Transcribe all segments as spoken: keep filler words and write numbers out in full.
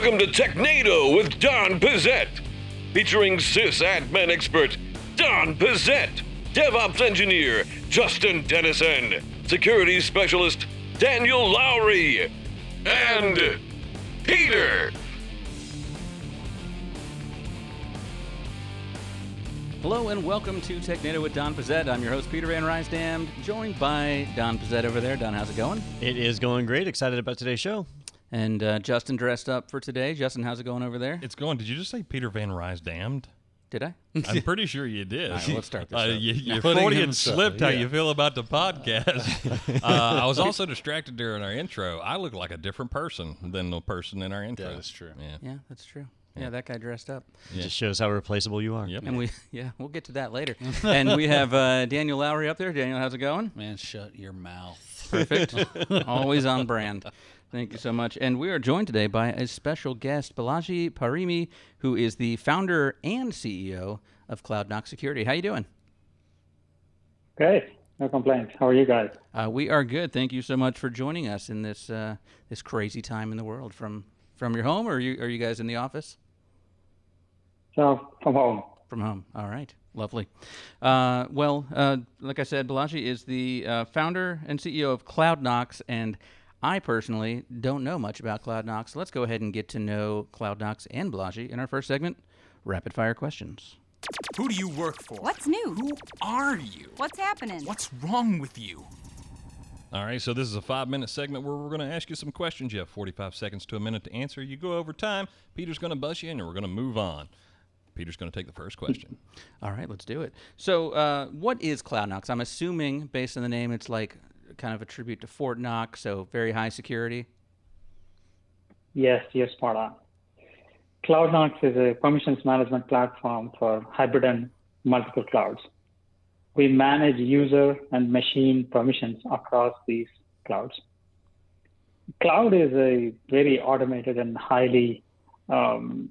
Welcome to TechNado with Don Pezet, featuring sysadmin expert Don Pezet, DevOps engineer Justin Dennison, security specialist Daniel Lowry, and Peter. Hello and welcome to TechNado with Don Pezet. I'm your host, Peter Van Rysdam, joined by Don Pezet over there. Don, how's it going? It is going great. Excited about today's show. And uh, Justin dressed up for today. Justin, how's it going over there? It's going. Did you just say Peter Van Rysdammed? Did I? I'm pretty sure you did. All right, let's start this. Uh, you, your forty-had slipped yeah. How you feel about the podcast. uh, I was also distracted during our intro. I look like a different person than the person in our intro. Yeah, that's true. Yeah, yeah that's true. Yeah, that guy dressed up. It just shows how replaceable you are. Yep. And we, yeah, we'll get to that later. And we have uh, Daniel Lowry up there. Daniel, how's it going? Man, shut your mouth. Perfect. Always on brand. Thank you so much. And we are joined today by a special guest, Balaji Parimi, who is the founder and C E O of CloudKnox Security. How you doing? Great. No complaints. How are you guys? Uh, we are good. Thank you so much for joining us in this uh, this crazy time in the world. From from your home, or are you, are you guys in the office? No, from home. From home. All right. Lovely. Uh, well, uh, like I said, Balaji is the uh, founder and C E O of CloudKnox, and I personally don't know much about CloudKnox. Let's go ahead and get to know CloudKnox and Balaji in our first segment, Rapid Fire Questions. Who do you work for? What's new? Who are you? What's happening? What's wrong with you? All right, so this is a five-minute segment where we're going to ask you some questions. You have forty-five seconds to a minute to answer. You go over time, Peter's going to buzz you in, and we're going to move on. Peter's going to take the first question. All right, let's do it. So uh, what is CloudKnox? I'm assuming, based on the name, it's like kind of a tribute to Fort Knox, so very high security. Yes, you're spot on. CloudKnox is a permissions management platform for hybrid and multiple clouds. We manage user and machine permissions across these clouds. Cloud is a very automated and highly um,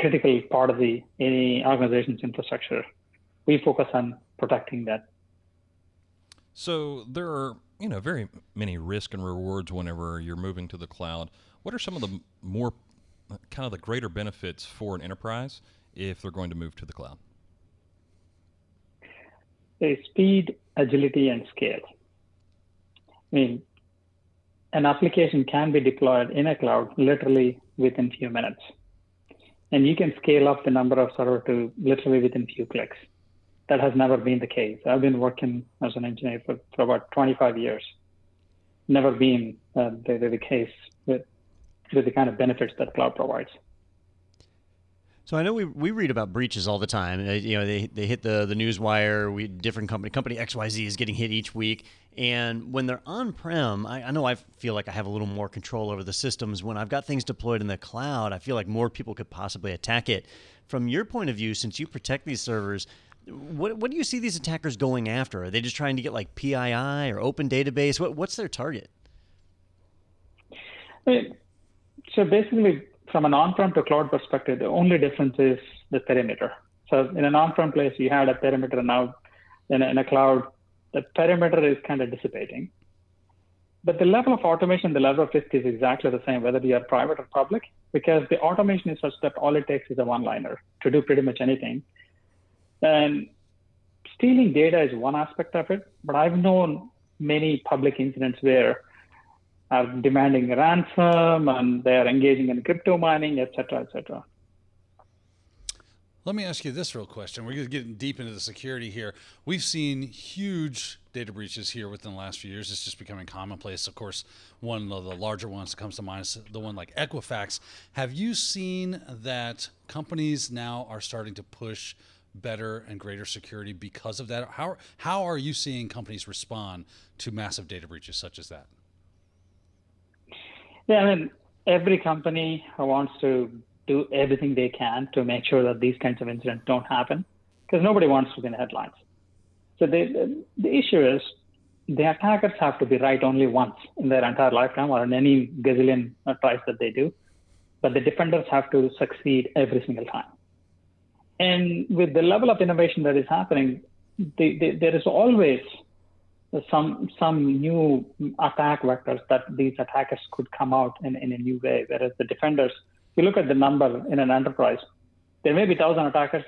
critical part of the any organization's infrastructure. We focus on protecting that. So there are, you know, very many risks and rewards whenever you're moving to the cloud. What are some of the more kind of the greater benefits for an enterprise if they're going to move to the cloud? The speed, agility, and scale. I mean, an application can be deployed in a cloud literally within few minutes. And you can scale up the number of servers to literally within few clicks. That has never been the case. I've been working as an engineer for, for about twenty-five years. Never been uh, the, the, the case with, with the kind of benefits that cloud provides. So I know we we read about breaches all the time. Uh, you know, they they hit the the news wire. We different company company X Y Z is getting hit each week. And when they're on prem, I, I know I feel like I have a little more control over the systems. When I've got things deployed in the cloud, I feel like more people could possibly attack it. From your point of view, since you protect these servers, what what do you see these attackers going after? Are they just trying to get like P I I or open database? What what's their target? So basically, from an on-prem to cloud perspective, the only difference is the perimeter. So in an on-prem place, you had a perimeter. Now in a, in a cloud, the perimeter is kind of dissipating. But the level of automation, the level of risk is exactly the same, whether you are private or public, because the automation is such that all it takes is a one-liner to do pretty much anything. And stealing data is one aspect of it, but I've known many public incidents where are demanding ransom, and they are engaging in crypto mining, et cetera, et cetera. Let me ask you this real question. We're getting deep into the security here. We've seen huge data breaches here within the last few years. It's just becoming commonplace. Of course, one of the larger ones that comes to mind is the one like Equifax. Have you seen that companies now are starting to push better and greater security because of that? How, how are you seeing companies respond to massive data breaches such as that? Yeah, I mean, every company wants to do everything they can to make sure that these kinds of incidents don't happen, because nobody wants to be in the headlines. So they, the, the issue is the attackers have to be right only once in their entire lifetime or in any gazillion tries that they do, but the defenders have to succeed every single time. And with the level of innovation that is happening, they, they, there is always some some new attack vectors that these attackers could come out in, in a new way. Whereas the defenders, if you look at the number in an enterprise, there may be one thousand attackers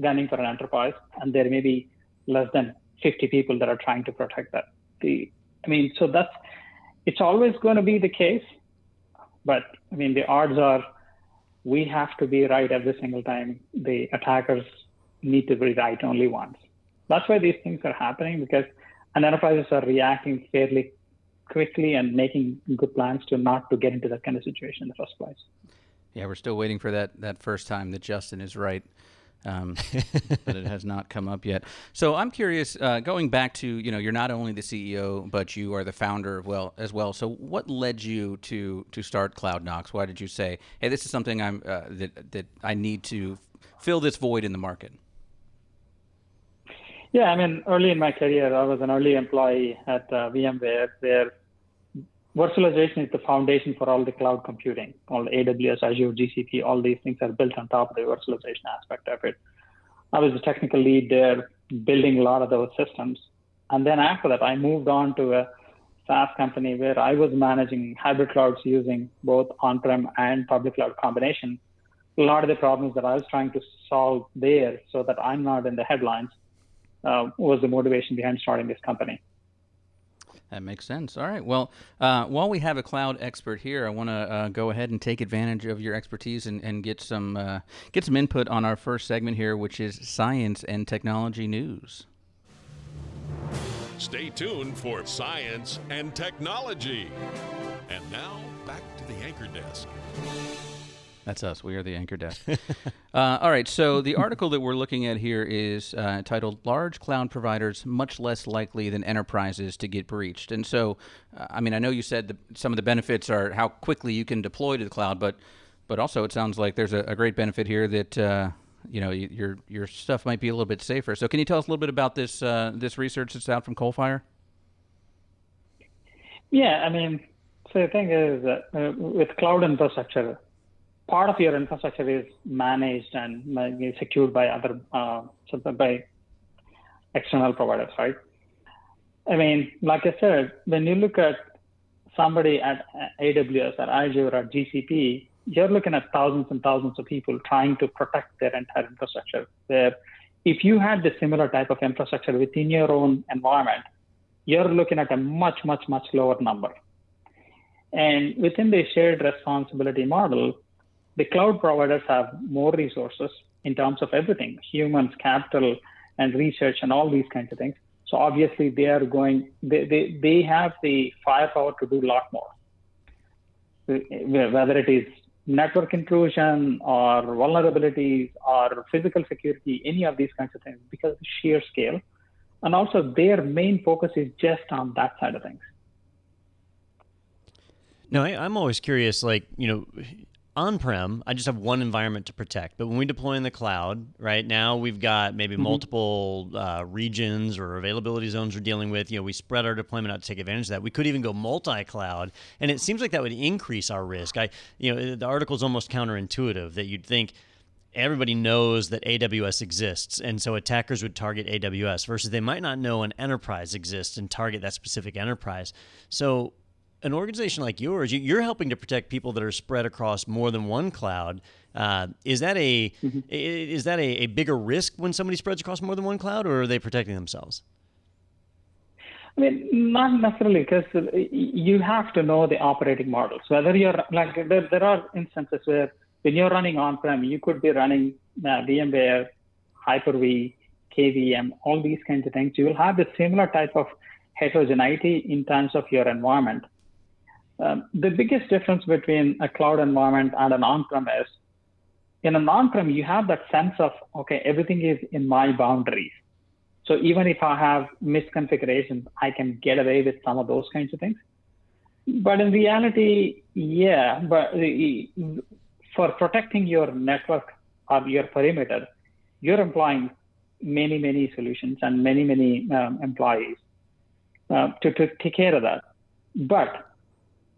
gunning for an enterprise, and there may be less than fifty people that are trying to protect that. The, I mean, so that's, it's always going to be the case, but I mean, the odds are we have to be right every single time. The attackers need to be right only once. That's why these things are happening, because enterprises are reacting fairly quickly and making good plans to not to get into that kind of situation in the first place. Yeah, we're still waiting for that that first time that Justin is right. Um, but it has not come up yet. So I'm curious, uh, going back to, you know, you're not only the C E O, but you are the founder of well, as well. So what led you to to start CloudKnox? Why did you say, hey, this is something I'm uh, that that I need to fill this void in the market? Yeah, I mean, early in my career, I was an early employee at uh, VMware, where virtualization is the foundation for all the cloud computing. All the A W S, Azure, G C P, all these things are built on top of the virtualization aspect of it. I was the technical lead there, building a lot of those systems. And then after that, I moved on to a SaaS company where I was managing hybrid clouds using both on-prem and public cloud combination. A lot of the problems that I was trying to solve there so that I'm not in the headlines uh, was the motivation behind starting this company. That makes sense. All right. Well, uh, while we have a cloud expert here, I want to uh, go ahead and take advantage of your expertise and, and get some uh, get some input on our first segment here, which is science and technology news. Stay tuned for science and technology. And now back to the anchor desk. That's us. We are the anchor desk. uh, all right. So the article that we're looking at here is uh, titled Large Cloud Providers Much Less Likely Than Enterprises to Get Breached. And so, uh, I mean, I know you said the, some of the benefits are how quickly you can deploy to the cloud, but but also it sounds like there's a, a great benefit here that, uh, you know, y- your your stuff might be a little bit safer. So can you tell us a little bit about this uh, this research that's out from Coalfire? Yeah, I mean, so the thing is that uh, with cloud infrastructure, part of your infrastructure is managed and secured by other uh, by external providers, right? I mean, like I said, when you look at somebody at A W S or Azure or G C P, you're looking at thousands and thousands of people trying to protect their entire infrastructure. Where if you had the similar type of infrastructure within your own environment, you're looking at a much, much, much lower number. And within the shared responsibility model, the cloud providers have more resources in terms of everything, humans, capital, and research, and all these kinds of things. So obviously they are going, they, they, they have the firepower to do a lot more. Whether it is network intrusion or vulnerabilities or physical security, any of these kinds of things, because of sheer scale. And also their main focus is just on that side of things. No, I, I'm always curious, like, you know, on-prem, I just have one environment to protect. But when we deploy in the cloud, right now we've got maybe mm-hmm. multiple uh, regions or availability zones we're dealing with. You know, we spread our deployment out to take advantage of that. We could even go multi-cloud, and it seems like that would increase our risk. I, you know, the article's almost counterintuitive that you'd think everybody knows that A W S exists, and so attackers would target A W S versus they might not know an enterprise exists and target that specific enterprise. So an organization like yours, you're helping to protect people that are spread across more than one cloud. Uh, is that a mm-hmm. is that a, a bigger risk when somebody spreads across more than one cloud, or are they protecting themselves? I mean, not necessarily, because you have to know the operating models. Whether you're like there, there are instances where when you're running on-prem, you could be running uh, VMware, Hyper-V, K V M, all these kinds of things. You will have the similar type of heterogeneity in terms of your environment. Um, the biggest difference between a cloud environment and an on-prem is, in an on-prem, you have that sense of, okay, everything is in my boundaries. So even if I have misconfigurations, I can get away with some of those kinds of things. But in reality, yeah, but for protecting your network or your perimeter, you're employing many, many solutions and many, many um, employees uh, to, to take care of that. But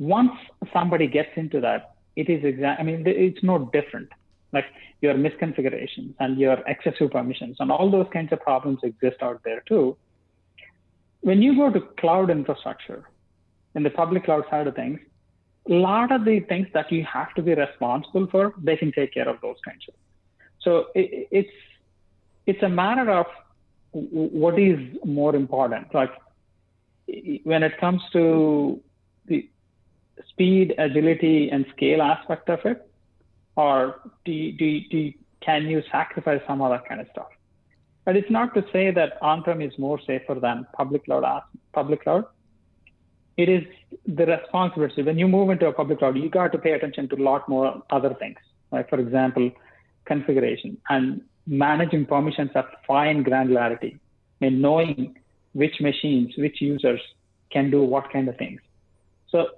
once somebody gets into that, it is exact. I mean, it's no different. Like your misconfigurations and your excessive permissions and all those kinds of problems exist out there too. when you go to cloud infrastructure, in the public cloud side of things, a lot of the things that you have to be responsible for, they can take care of those kinds of things. So it, it's it's a matter of what is more important. Like when it comes to the speed, agility, and scale aspect of it, or do, do, do can you sacrifice some other kind of stuff? But it's not to say that on-prem is more safer than public cloud. Public cloud. It is the responsibility. When you move into a public cloud, you got to pay attention to a lot more other things. Like for example, configuration and managing permissions at fine granularity, and knowing which machines, which users can do what kind of things. So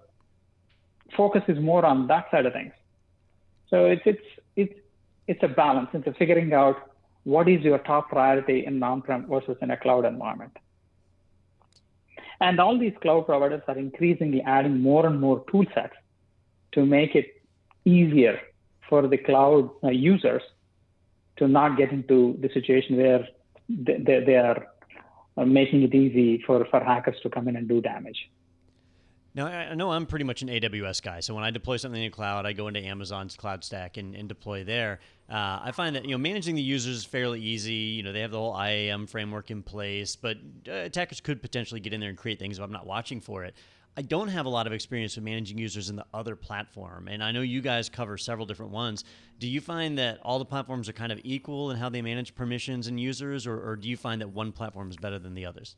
focus is more on that side of things. So it's it's it's it's a balance. It's a figuring out what is your top priority in on-prem versus in a cloud environment. And all these cloud providers are increasingly adding more and more tool sets to make it easier for the cloud users to not get into the situation where they, they, they are making it easy for, for hackers to come in and do damage. Now, I know I'm pretty much an A W S guy, so when I deploy something in the cloud, I go into Amazon's cloud stack and, and deploy there. Uh, I find that, you know, managing the users is fairly easy. You know, they have the whole I A M framework in place, but uh, attackers could potentially get in there and create things if I'm not watching for it. I don't have a lot of experience with managing users in the other platform, and I know you guys cover several different ones. Do you find that all the platforms are kind of equal in how they manage permissions and users, or, or do you find that one platform is better than the others?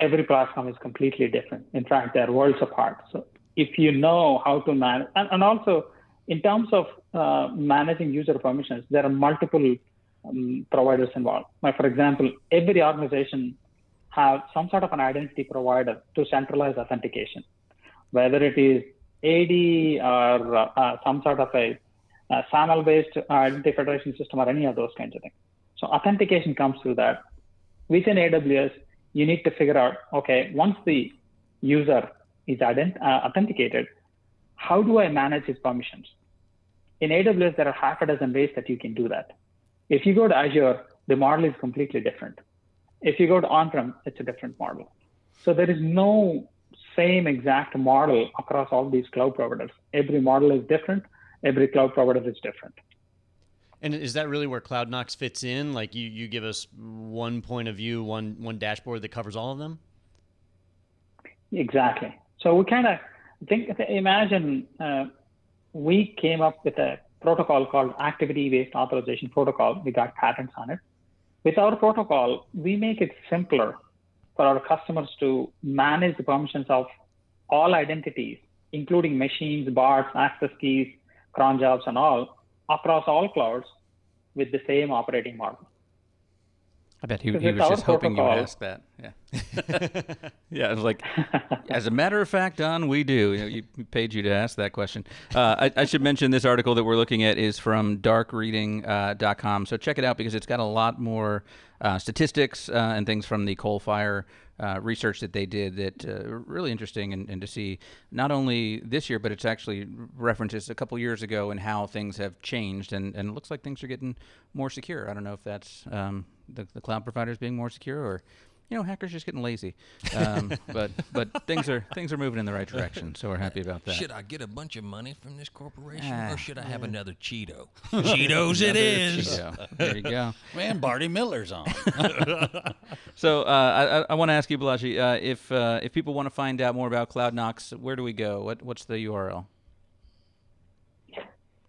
Every platform is completely different. In fact, they're worlds apart. So if you know how to manage, and, and also in terms of uh, managing user permissions, there are multiple um, providers involved. Like for example, every organization have some sort of an identity provider to centralize authentication, whether it is A D or uh, some sort of a uh, SAML-based identity federation system or any of those kinds of things. So authentication comes through that. Within A W S, you need to figure out, okay, once the user is ident- uh, authenticated, how do I manage his permissions? In A W S, there are half a dozen ways that you can do that. If you go to Azure, the model is completely different. If you go to on-prem, it's a different model. So there is no same exact model across all these cloud providers. Every model is different. Every cloud provider is different. And is that really where CloudKnox fits in? Like you, you give us one point of view, one one dashboard that covers all of them? Exactly. So we kind of think, imagine uh, we came up with a protocol called Activity Based Authorization Protocol. We got patents on it. With our protocol, we make it simpler for our customers to manage the permissions of all identities, including machines, bots, access keys, cron jobs, and all, across all clouds with the same operating model. I bet he, he was just hoping you would ask that. Yeah. Yeah, I was like, as a matter of fact, Don, we do. You know, you, we paid you to ask that question. Uh, I, I should mention this article that we're looking at is from dark reading dot com. Uh, so check it out because it's got a lot more uh, statistics uh, and things from the Coalfire uh, research that they did that uh, really interesting and, and to see not only this year, but it's actually references a couple years ago and how things have changed. And, and it looks like things are getting more secure. I don't know if that's... Um, The, the cloud providers being more secure, or you know, hackers just getting lazy. Um, but but things are things are moving in the right direction, so we're happy about that. Should I get a bunch of money from this corporation, ah, or should I have uh, another Cheeto? Cheetos, another it is. Cheeto. There you go. Man, Barty Miller's on. So uh, I, I want to ask you, Balaji, uh, if uh, if people want to find out more about CloudKnox, where do we go? What what's the U R L?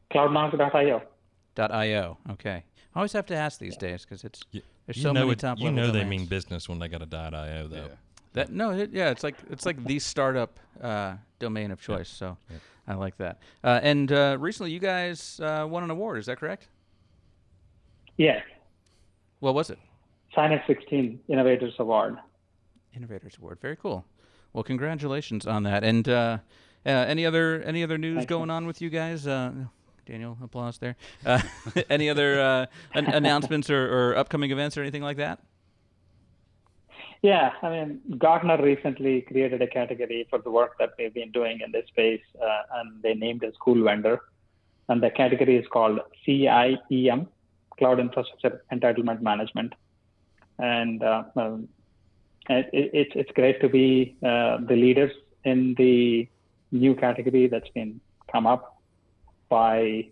cloud knox dot io. dot io. Okay. I always have to ask these yeah. days because it's yeah. there's so you know many it, top. You level know domains. They mean business when they got a .io though. Yeah. That no, it, yeah, it's like it's like the startup uh, domain of choice. Yeah. So yeah. I like that. Uh, and uh, recently, you guys uh, won an award. Is that correct? Yes. What was it? Signet sixteen Innovators Award. Innovators Award. Very cool. Well, congratulations on that. And uh, uh, any other any other news Thank going you. on with you guys? Uh, Daniel, applause there. Uh, any other uh, an- announcements or, or upcoming events or anything like that? Yeah, I mean, Gartner recently created a category for the work that we've been doing in this space, uh, and they named it Cool Vendor. And the category is called C I E M, Cloud Infrastructure Entitlement Management. And uh, um, it, it, it's great to be uh, the leaders in the new category that's been come up by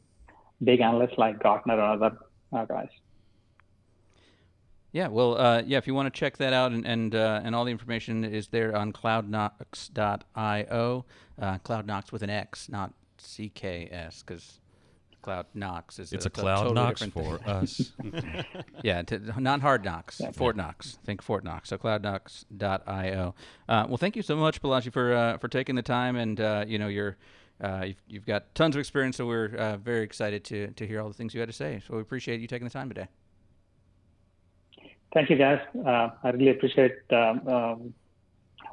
big analysts like Gartner and other uh, guys. Yeah, well, uh, yeah. If you want to check that out, and and, uh, and all the information is there on cloud knox dot i o. Uh, CloudKnox with an X, not C K S, because CloudKnox is it's a, a cloud knox for thing. Us. yeah, to, not hard knocks. Yeah. Fort Knox. Think Fort Knox. So cloud knox dot i o. Uh, well, thank you so much, Balaji, for uh, for taking the time, and uh, you know you're uh, you've, you've got tons of experience, so we're uh, very excited to to hear all the things you had to say. So we appreciate you taking the time today. Thank you, guys. Uh, I really appreciate um,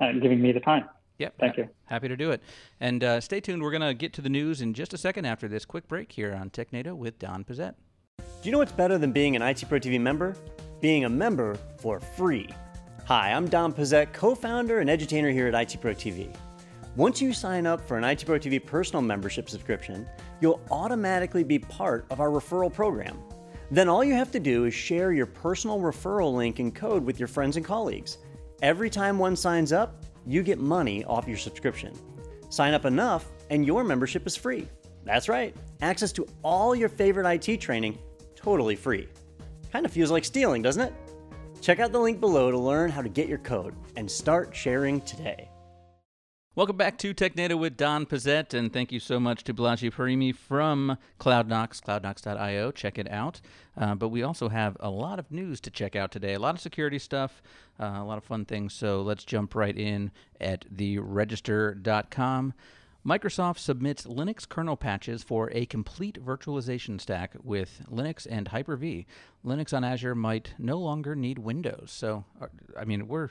um, giving me the time. Yep. Thank you. Happy to do it. And uh, stay tuned. We're going to get to the news in just a second after this quick break here on TechNado with Don Pezet. Do you know what's better than being an I T Pro T V member? Being a member for free. Hi, I'm Don Pezet, co-founder and edutainer here at I T Pro T V. Once you sign up for an I T Pro T V personal membership subscription, you'll automatically be part of our referral program. Then all you have to do is share your personal referral link and code with your friends and colleagues. Every time one signs up, you get money off your subscription. Sign up enough and your membership is free. That's right, access to all your favorite I T training, totally free. Kind of feels like stealing, doesn't it? Check out the link below to learn how to get your code and start sharing today. Welcome back to TechNado with Don Pezet, and thank you so much to Balaji Parimi from CloudKnox, cloud knox dot i o. Check it out. Uh, but we also have a lot of news to check out today, a lot of security stuff, uh, a lot of fun things. So let's jump right in at the register dot com. Microsoft submits Linux kernel patches for a complete virtualization stack with Linux and Hyper-V. Linux on Azure might no longer need Windows. So, I mean, we're...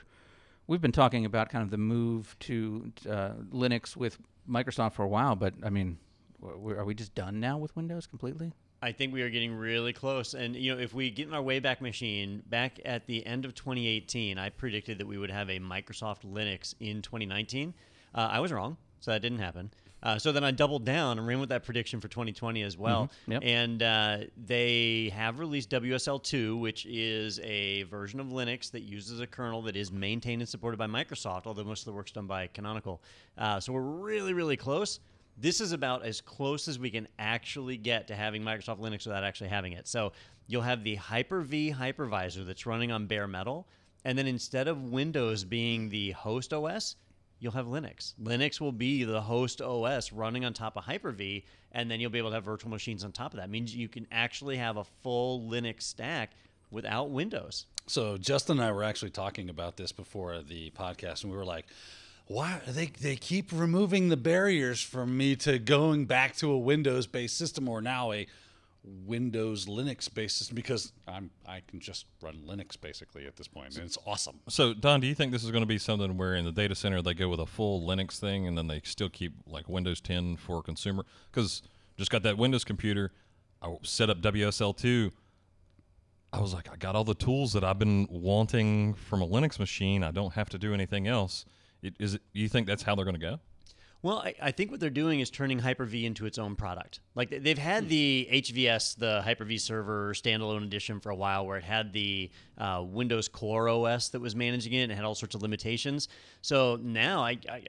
We've been talking about kind of the move to uh, Linux with Microsoft for a while, but I mean, w- are we just done now with Windows completely? I think we are getting really close. And you know, if we get in our Wayback Machine, back at the end of twenty eighteen, I predicted that we would have a Microsoft Linux in twenty nineteen. Uh, I was wrong, so that didn't happen. Uh, so then I doubled down and ran with that prediction for twenty twenty as well. Mm-hmm. Yep. And uh, they have released W S L two, which is a version of Linux that uses a kernel that is maintained and supported by Microsoft, although most of the work's done by Canonical. Uh, so we're really, really close. This is about as close as we can actually get to having Microsoft Linux without actually having it. So you'll have the Hyper-V hypervisor that's running on bare metal. And then instead of Windows being the host O S, you'll have Linux. Linux will be the host O S running on top of Hyper-V, and then you'll be able to have virtual machines on top of that. It means you can actually have a full Linux stack without Windows. So Justin and I were actually talking about this before the podcast, and we were like, why they they keep removing the barriers from me to going back to a Windows-based system, or now a Windows Linux based system, because I'm I can just run Linux basically at this point, and it's awesome. So Don, do you think this is going to be something where in the data center they go with a full Linux thing and then they still keep like Windows ten for consumer? Because just got that Windows computer, I set up W S L two. I was like, I got all the tools that I've been wanting from a Linux machine. I don't have to do anything else. It, is it? You think that's how they're going to go? Well, I, I think what they're doing is turning Hyper-V into its own product. Like they've had the H V S, the Hyper-V Server standalone edition for a while, where it had the uh, Windows Core O S that was managing it and it had all sorts of limitations. So now I, I,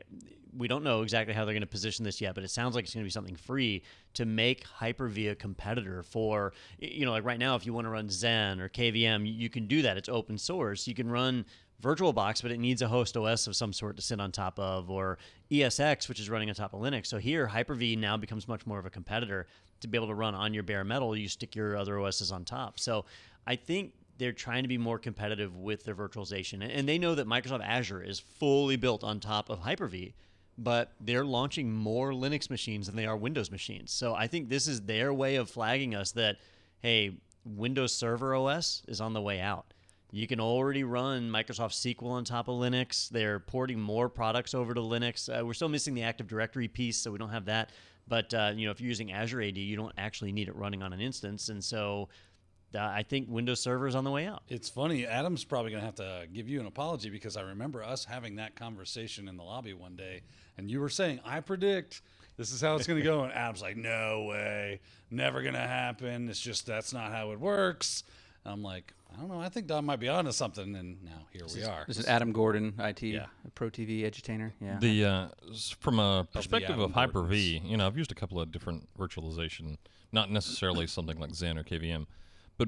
we don't know exactly how they're going to position this yet, but it sounds like it's going to be something free to make Hyper-V a competitor for, you know, like right now, if you want to run Xen or K V M, you can do that. It's open source. You can run VirtualBox, but it needs a host O S of some sort to sit on top of, or E S X, which is running on top of Linux. So here, Hyper-V now becomes much more of a competitor to be able to run on your bare metal. You stick your other O Ss on top. So I think they're trying to be more competitive with their virtualization. And they know that Microsoft Azure is fully built on top of Hyper-V, but they're launching more Linux machines than they are Windows machines. So I think this is their way of flagging us that, hey, Windows Server O S is on the way out. You can already run Microsoft S Q L on top of Linux. They're porting more products over to Linux. Uh, we're still missing the Active Directory piece, so we don't have that. But uh, you know, if you're using Azure A D, you don't actually need it running on an instance. And so uh, I think Windows Server is on the way out. It's funny. Adam's probably going to have to give you an apology, because I remember us having that conversation in the lobby one day, and you were saying, I predict this is how it's going to go. And Adam's like, no way. Never going to happen. It's just that's not how it works. And I'm like, I don't know, I think Don might be onto something, and now here this we is, are. This is Adam Gordon, I T yeah. Pro T V edutainer. Yeah. The uh, from a perspective of, of Hyper-V, you know, I've used a couple of different virtualization, not necessarily something like Xen or K V M, but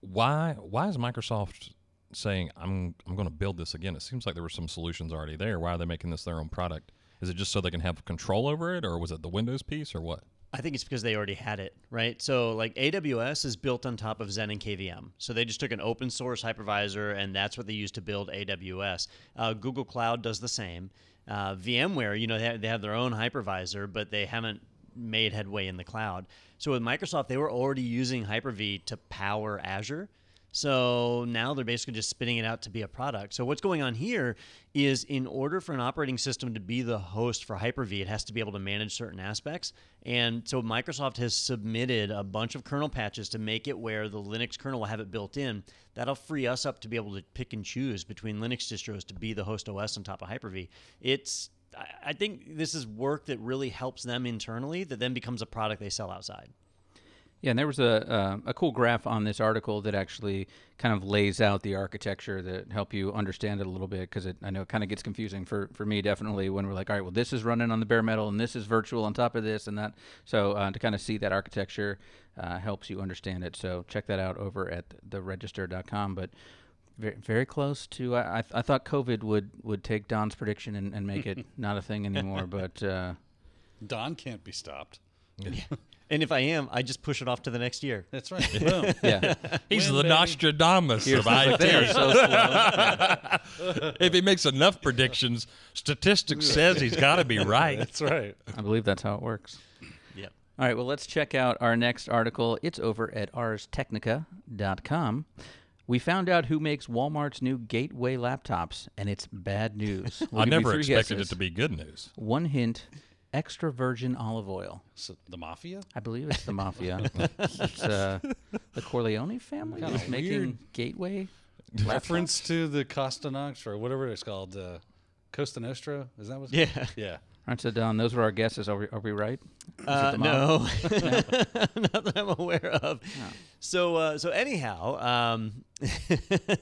why why is Microsoft saying I'm I'm going to build this again? It seems like there were some solutions already there. Why are they making this their own product? Is it just so they can have control over it, or was it the Windows piece, or what? I think it's because they already had it, right? So like A W S is built on top of Xen and K V M. So they just took an open source hypervisor, and that's what they used to build A W S. Uh, Google Cloud does the same. Uh, VMware, you know, they have, they have their own hypervisor, but they haven't made headway in the cloud. So with Microsoft, they were already using Hyper-V to power Azure. So now they're basically just spinning it out to be a product. So what's going on here is, in order for an operating system to be the host for Hyper-V, it has to be able to manage certain aspects. And so Microsoft has submitted a bunch of kernel patches to make it where the Linux kernel will have it built in. That'll free us up to be able to pick and choose between Linux distros to be the host O S on top of Hyper-V. It's, I think this is work that really helps them internally that then becomes a product they sell outside. Yeah, and there was a uh, a cool graph on this article that actually kind of lays out the architecture that help you understand it a little bit, because I know it kind of gets confusing for, for me definitely when we're like, all right, well, this is running on the bare metal and this is virtual on top of this and that. So uh, to kind of see that architecture uh, helps you understand it. So check that out over at the register dot com. But very, very close to, I, I, th- I thought COVID would, would take Don's prediction and, and make it not a thing anymore. But uh, Don can't be stopped. Yeah. And if I am, I just push it off to the next year. That's right. Boom. Yeah. He's Win, the baby. Nostradamus of I T. So yeah. If he makes enough predictions, statistics says he's got to be right. That's right. I believe that's how it works. Yeah. All right. Well, let's check out our next article. It's over at ars technica dot com. We found out who makes Walmart's new gateway laptops, and it's bad news. We'll I never expected guesses. It to be good news. One hint. Extra virgin olive oil. So the mafia? I believe it's the mafia. It's uh, the Corleone family kind of making gateway. Reference laptops? To the Costa Nostra, or whatever it's called. Uh, Costa Nostra? Is that what it's yeah. called? Yeah. Yeah. All right, so Don, those were our guesses. Are we, are we right? Uh, no. no. Not that I'm aware of. No. So, uh, so anyhow, um,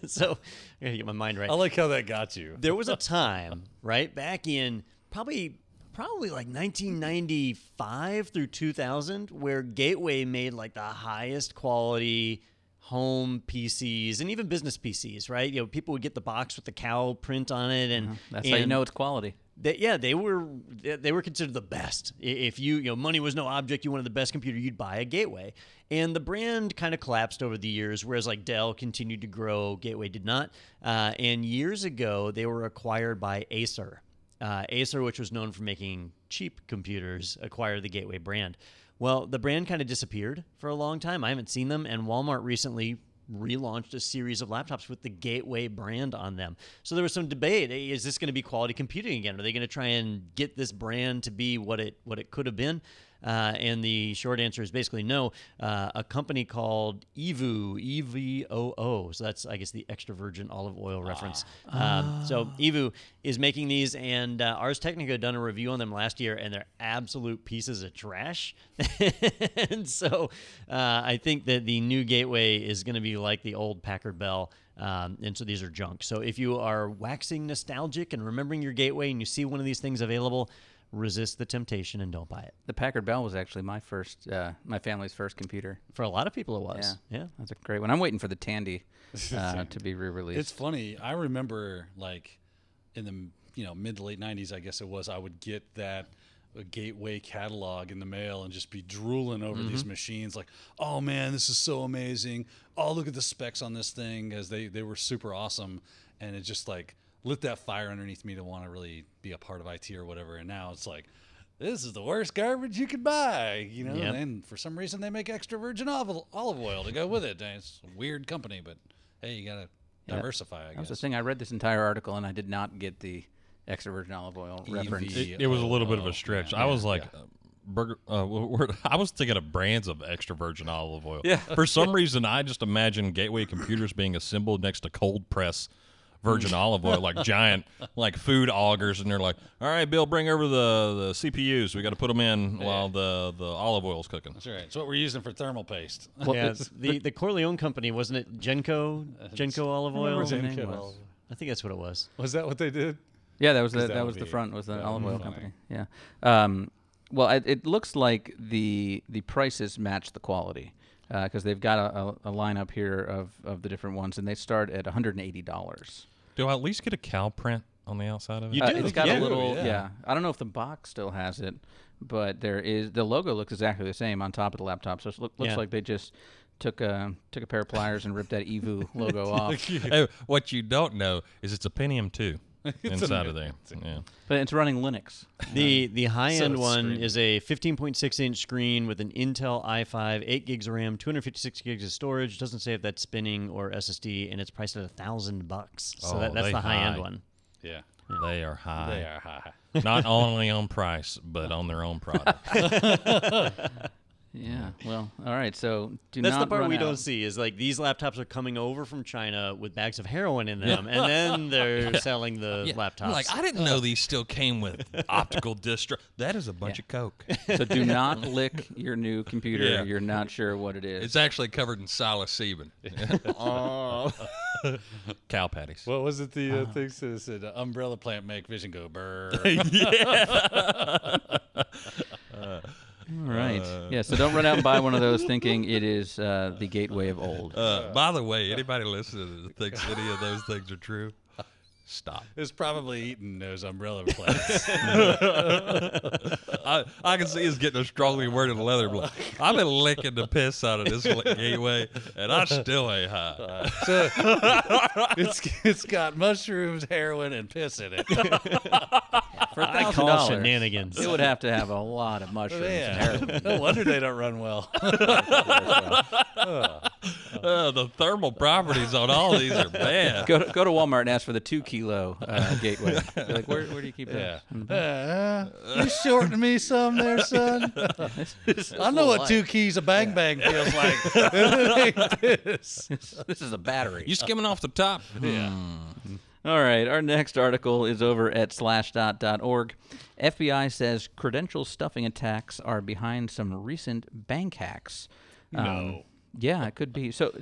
so I'm going to get my mind right. I like how that got you. There was a time, right, back in probably... Probably like nineteen ninety-five through two thousand, where Gateway made like the highest quality home P Cs and even business P Cs, right? You know, people would get the box with the cow print on it, and mm-hmm. that's and how you know it's quality. They, yeah, they were they were considered the best. If you you know money was no object, you wanted the best computer, you'd buy a Gateway. And the brand kind of collapsed over the years, whereas like Dell continued to grow, Gateway did not. Uh, and years ago, they were acquired by Acer. Uh, Acer, which was known for making cheap computers, acquired the Gateway brand. Well, the brand kind of disappeared for a long time. I haven't seen them, and Walmart recently relaunched a series of laptops with the Gateway brand on them. So there was some debate, hey, is this going to be quality computing again? Are they going to try and get this brand to be what it what it could have been? Uh, and the short answer is basically no. Uh, a company called Evo, E V O O, so that's, I guess, the extra virgin olive oil reference. Ah. Um, ah. So Evo is making these, and uh, Ars Technica done a review on them last year, and they're absolute pieces of trash. And so uh, I think that the new Gateway is going to be like the old Packard Bell. Um, and so these are junk. So if you are waxing nostalgic and remembering your Gateway and you see one of these things available, resist the temptation and don't buy it. The Packard Bell was actually my first, uh, my family's first computer. For a lot of people, it was. Yeah, yeah. That's a great one. I'm waiting for the Tandy uh, to be re-released. It's funny. I remember, like, in the you know mid to late nineties, I guess it was. I would get that a Gateway catalog in the mail and just be drooling over mm-hmm. these machines. Like, oh man, this is so amazing. Oh, look at the specs on this thing, as they they were super awesome, and it just like. Lit that fire underneath me to want to really be a part of I T or whatever. And now it's like, this is the worst garbage you could buy, you know? Yep. And for some reason they make extra virgin olive oil to go with it. And it's a weird company, but hey, you got to yeah. diversify, I guess. That was the thing. I read this entire article and I did not get the extra virgin olive oil E V O O reference. It, it was a little bit of a stretch. Yeah, I was yeah, like... Yeah. Burger, uh, I was thinking of brands of extra virgin olive oil. Yeah. For some reason, I just imagine Gateway computers being assembled next to cold press virgin olive oil, like giant, like food augers, and they're like, all right, Bill, bring over the, the C P Us. We got to put them in yeah. while the, the olive oil's cooking. That's right. It's what we're using for thermal paste. Well, yeah, the, the Corleone company, wasn't it Genco? Genco olive oil? Genco. I think that's what it was. Was that what they did? Yeah, that was the, that, that was the front, was the olive oil company. Yeah. Um, well, it, it looks like the the prices match the quality, because uh, they've got a, a, a lineup here of, of the different ones, and they start at one hundred eighty dollars. Do I at least get a cow print on the outside of it? You do. Uh, it's got you a little, do, yeah. yeah. I don't know if the box still has it, but there is the logo looks exactly the same on top of the laptop, so it look, looks yeah. like they just took a took a pair of pliers and ripped that E V U logo off. Hey, what you don't know is it's a Pentium two. Inside of there, yeah. But it's running Linux. The the high end so one screen. Is a fifteen point six inch screen with an Intel i five, eight gigs of RAM, two hundred fifty-six gigs of storage. Doesn't say if that's spinning or S S D, and it's priced at a thousand bucks. So oh, that, that's the high, high end one. Yeah. yeah, they are high. They are high. Not only on price, but on their own product. Yeah. Well, all right. So do that's not the part we out. Don't see is like these laptops are coming over from China with bags of heroin in them, and then they're selling the yeah. laptops. Like I didn't know these still came with optical disc drive. That is a bunch yeah. of coke. So do not lick your new computer. Yeah. You're not sure what it is. It's actually covered in psilocybin. Oh. Cow patties. What was it? The uh, uh, things that said uh, umbrella plant make vision go burr. Yeah. uh, Right. Uh, yeah, so don't run out and buy one of those thinking it is uh, the gateway of old. Uh, by the way, anybody listening that thinks any of those things are true, stop. It's probably eating those umbrella plates. I, I can see it's getting a strongly worded leather block. I've been licking the piss out of this gateway, and I still ain't high. So, it's, it's got mushrooms, heroin, and piss in it. For I call shenanigans. It would have to have a lot of mushrooms. Yeah. And heroin. No wonder they don't run well. uh, the thermal properties on all these are bad. Go to, go to Walmart and ask for the two kilo uh, gateway. They're like, where, where do you keep that? Yeah. Uh, you shorting me some there, son? This, this I know what light. Two keys of bang yeah. bang feels like. this. this is a battery. You skimming off the top? Yeah. Hmm. All right, our next article is over at slashdot dot org. F B I says credential stuffing attacks are behind some recent bank hacks. No. Um, yeah, it could be. So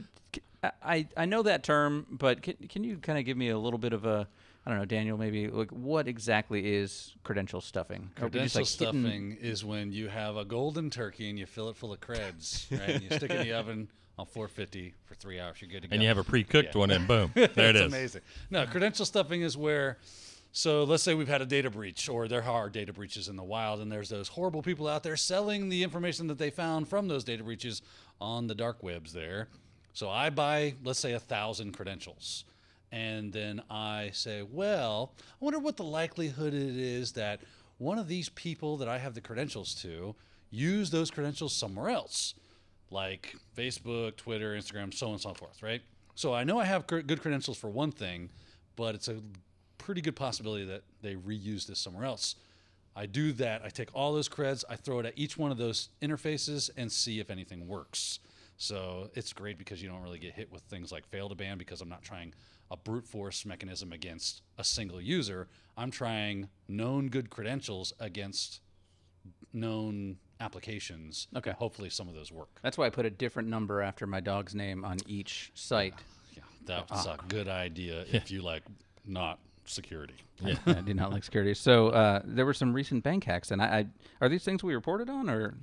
I I know that term, but can, can you kind of give me a little bit of a, I don't know, Daniel, maybe, like what exactly is credential stuffing? Credential like stuffing hidden? Is when you have a golden turkey and you fill it full of creds, right? And you stick it in the oven on four fifty for three hours, you're good to go. And you have a pre-cooked yeah. one, and boom, there it That's is. That's amazing. No, credential stuffing is where, so let's say we've had a data breach, or there are data breaches in the wild, and there's those horrible people out there selling the information that they found from those data breaches on the dark webs there. So I buy, let's say, one thousand credentials. And then I say, well, I wonder what the likelihood it is that one of these people that I have the credentials to use those credentials somewhere else. Like Facebook, Twitter, Instagram, so on and so forth, right? So I know I have cr- good credentials for one thing, but it's a pretty good possibility that they reuse this somewhere else. I do that. I take all those creds. I throw it at each one of those interfaces and see if anything works. So it's great because you don't really get hit with things like fail to ban because I'm not trying a brute force mechanism against a single user. I'm trying known good credentials against known applications. Okay. Hopefully some of those work. That's why I put a different number after my dog's name on each site. Yeah, yeah. That's oh. a good idea yeah. if you like not security. Yeah, I, I do not like security. So uh, there were some recent bank hacks, and I, I are these things we reported on, or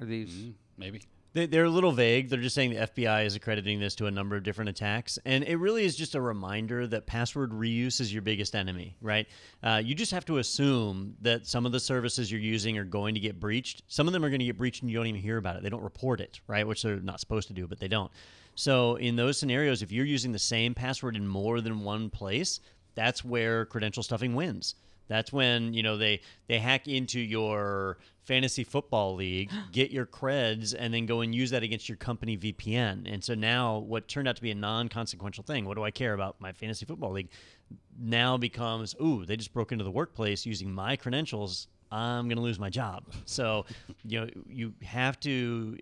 are these mm, maybe? They, they're a little vague. They're just saying the F B I is accrediting this to a number of different attacks. And it really is just a reminder that password reuse is your biggest enemy, right? Uh, you just have to assume that some of the services you're using are going to get breached. Some of them are going to get breached and you don't even hear about it. They don't report it, right? Which they're not supposed to do, but they don't. So in those scenarios, if you're using the same password in more than one place, that's where credential stuffing wins. That's when, you know, they, they hack into your fantasy football league, get your creds, and then go and use that against your company V P N. And so now what turned out to be a non-consequential thing, what do I care about my fantasy football league, now becomes, ooh, they just broke into the workplace using my credentials I'm going to lose my job. So, you know, you have to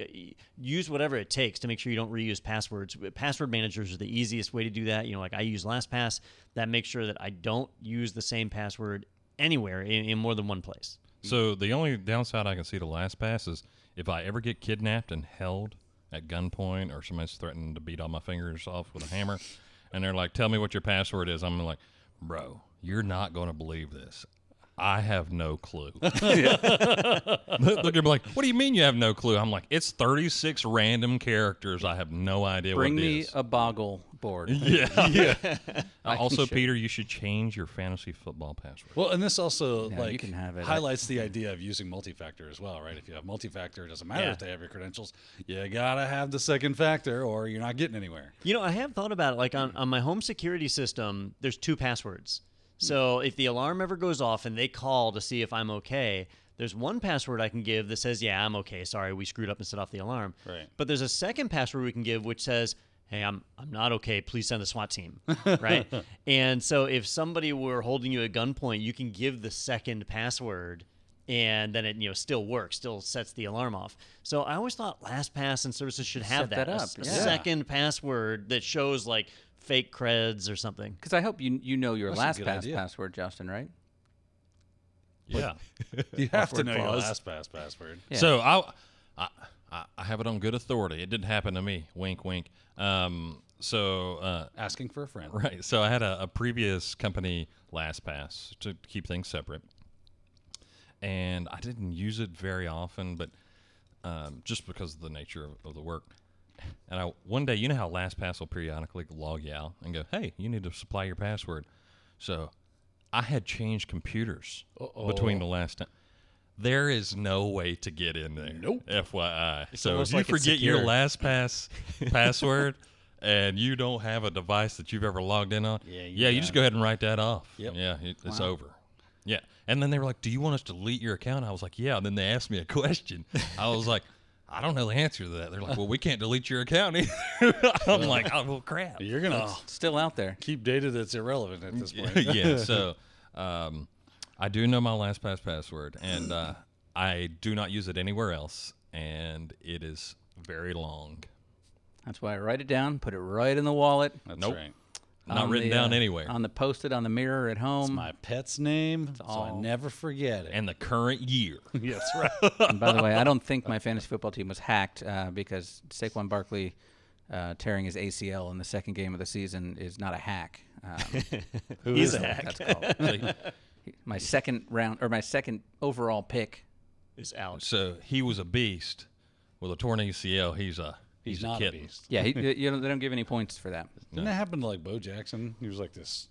use whatever it takes to make sure you don't reuse passwords. Password managers are the easiest way to do that. You know, like I use LastPass. That makes sure that I don't use the same password anywhere in, in more than one place. So the only downside I can see to LastPass is if I ever get kidnapped and held at gunpoint, or somebody's threatening to beat all my fingers off with a hammer, and they're like, tell me what your password is. I'm like, bro, you're not going to believe this. I have no clue. Look, they're like, what do you mean you have no clue? I'm like, it's thirty-six random characters. I have no idea Bring what it is. Bring me a boggle board. Yeah. yeah. Uh, also, Peter, you should change your fantasy football password. Well, and this also yeah, like highlights the idea of using multi-factor as well, right? If you have multi-factor, it doesn't matter yeah. if they have your credentials. You got to have the second factor or you're not getting anywhere. You know, I have thought about it. Like on, on my home security system, there's two passwords. So if the alarm ever goes off and they call to see if I'm okay, there's one password I can give that says, yeah, I'm okay. Sorry, we screwed up and set off the alarm. Right. But there's a second password we can give which says, hey, I'm I'm not okay. Please send the SWAT team, right? And so if somebody were holding you at gunpoint, you can give the second password and then it you know still works, still sets the alarm off. So I always thought LastPass and services should have set that, that up. A yeah. second password that shows like fake creds or something. Because I hope you you know your LastPass password, Justin, right? Yeah. You have to know your LastPass password. Yeah. So I, I I have it on good authority. It didn't happen to me. Wink, wink. Um, so uh, asking for a friend. Right. So I had a, a previous company LastPass to keep things separate. And I didn't use it very often, but um, just because of the nature of, of the work. And I, one day, you know how LastPass will periodically log you out and go, hey, you need to supply your password. So I had changed computers Uh-oh. between the last time. There is no way to get in there. Nope. F Y I. It's so if like you forget your LastPass password and you don't have a device that you've ever logged in on, yeah, you, yeah, you just go ahead and write that off. Yep. Yeah, it, it's wow. over. Yeah. And then they were like, do you want us to delete your account? I was like, yeah. And then they asked me a question. I was like, I don't know the answer to that. They're like, well, we can't delete your account either. I'm like, oh, well, crap. You're going to oh, still out there. Keep data that's irrelevant at this point. yeah, so um, I do know my LastPass password, and uh, I do not use it anywhere else, and it is very long. That's why I write it down, put it right in the wallet. That's nope. right. Not on written the, down uh, anywhere. On the post-it, on the mirror at home. It's my pet's name, so I never forget it. And the current year. Yes, right. And by the way, I don't think my fantasy football team was hacked uh, because Saquon Barkley uh, tearing his A C L in the second game of the season is not a hack. Um, Who He's is a hack. That's called. My second round or my second overall pick is out. So he was a beast with a torn A C L. He's a. He's, He's not a beast. Yeah, he, you know, they don't give any points for that. Didn't no. that happen to, like, Bo Jackson? He was, like, this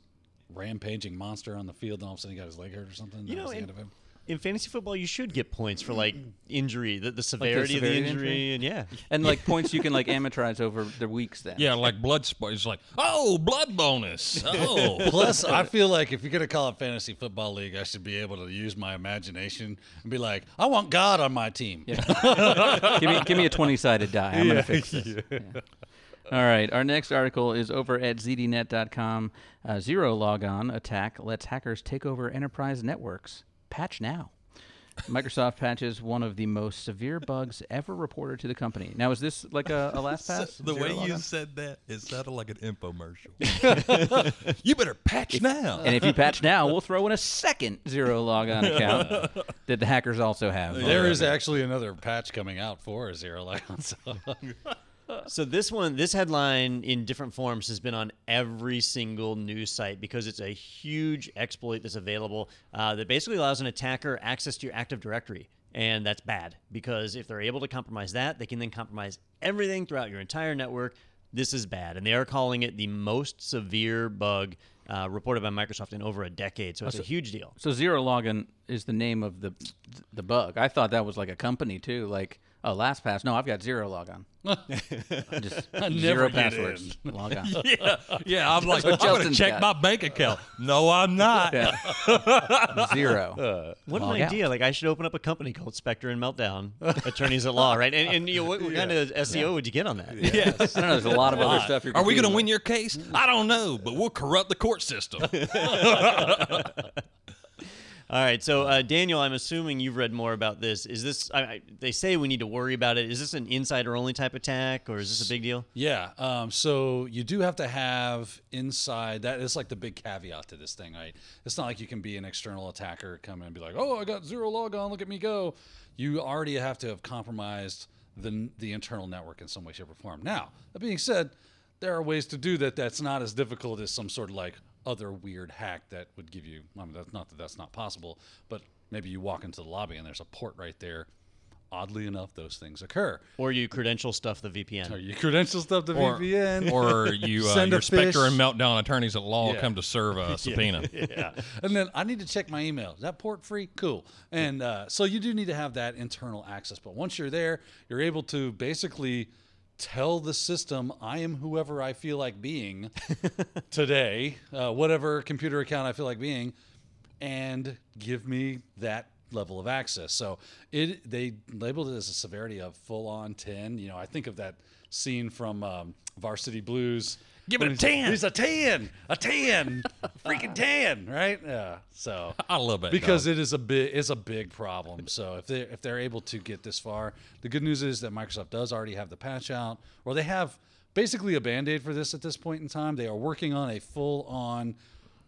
rampaging monster on the field, and all of a sudden he got his leg hurt or something? That you know, was the in, end of him. In fantasy football, you should get points for, like, injury, the, the, severity, like the severity of the injury. injury. And yeah. And, like, points you can, like, amortize over the weeks then. Yeah, like blood sports. It's like, oh, blood bonus. Oh. Plus, I feel like if you're going to call it fantasy football league, I should be able to use my imagination and be like, I want God on my team. Yeah. give, me, give me a twenty-sided die. I'm yeah. going to fix this. Yeah. Yeah. All right. Our next article is over at Z D net dot com. Uh, Zero Logon attack lets hackers take over enterprise networks. Patch now. Microsoft patches one of the most severe bugs ever reported to the company. Now, is this like a, a last pass? So the way you on? said that, it sounded like an infomercial. You better patch if, now. And if you patch now, we'll throw in a second ZeroLogon account that the hackers also have. There already. is actually another patch coming out for ZeroLogon. So. So this one, this headline in different forms has been on every single news site because it's a huge exploit that's available uh, that basically allows an attacker access to your Active Directory. And that's bad because if they're able to compromise that, they can then compromise everything throughout your entire network. This is bad. And they are calling it the most severe bug uh, reported by Microsoft in over a decade. So it's oh, so, a huge deal. So ZeroLogon is the name of the the bug. I thought that was like a company too, like... Oh, LastPass. No, I've got ZeroLogon. Just I never zero passwords. Log on. Yeah, yeah. I'm like, I'm going to check got. my bank account. No, I'm not. Yeah. Zero. Uh, what an idea. Out. Like, I should open up a company called Spectre and Meltdown, attorneys at law, right? And, and you know, what, what yeah. kind of S E O yeah. would you get on that? Yeah. Yes. I don't know. There's a lot of other stuff you're Are we going to win your case? I don't know, but we'll corrupt the court system. All right. So, uh, Daniel, I'm assuming you've read more about this. Is this, I, I, they say we need to worry about it. Is this an insider-only type attack, or is this a big deal? Yeah. Um, so you do have to have inside, that is like the big caveat to this thing, right? It's not like you can be an external attacker, come in and be like, oh, I got zero log on, look at me go. You already have to have compromised the the internal network in some way, shape, or form. Now, that being said, there are ways to do that that's not as difficult as some sort of like other weird hack that would give you, I mean, that's not that that's not possible, but maybe you walk into the lobby and there's a port right there. Oddly enough, those things occur. Or you credential stuff the V P N. Or you credential stuff the or, V P N. Or you, uh, your Spectre and Meltdown attorneys at law yeah. come to serve a subpoena. Yeah. yeah. And then I need to check my email. Is that port free? Cool. And uh, so you do need to have that internal access. But once you're there, you're able to basically tell the system, I am whoever I feel like being today, uh, whatever computer account I feel like being, and give me that level of access. So it they labeled it as a severity of full-on ten. You know, I think of that scene from um, Varsity Blues. Give it a ten. He's a ten. A ten. Freaking ten, right? Yeah. So I love it because dog. it is a big it's a big problem. So if they if they're able to get this far, the good news is that Microsoft does already have the patch out, or they have basically a Band-Aid for this at this point in time. They are working on a full-on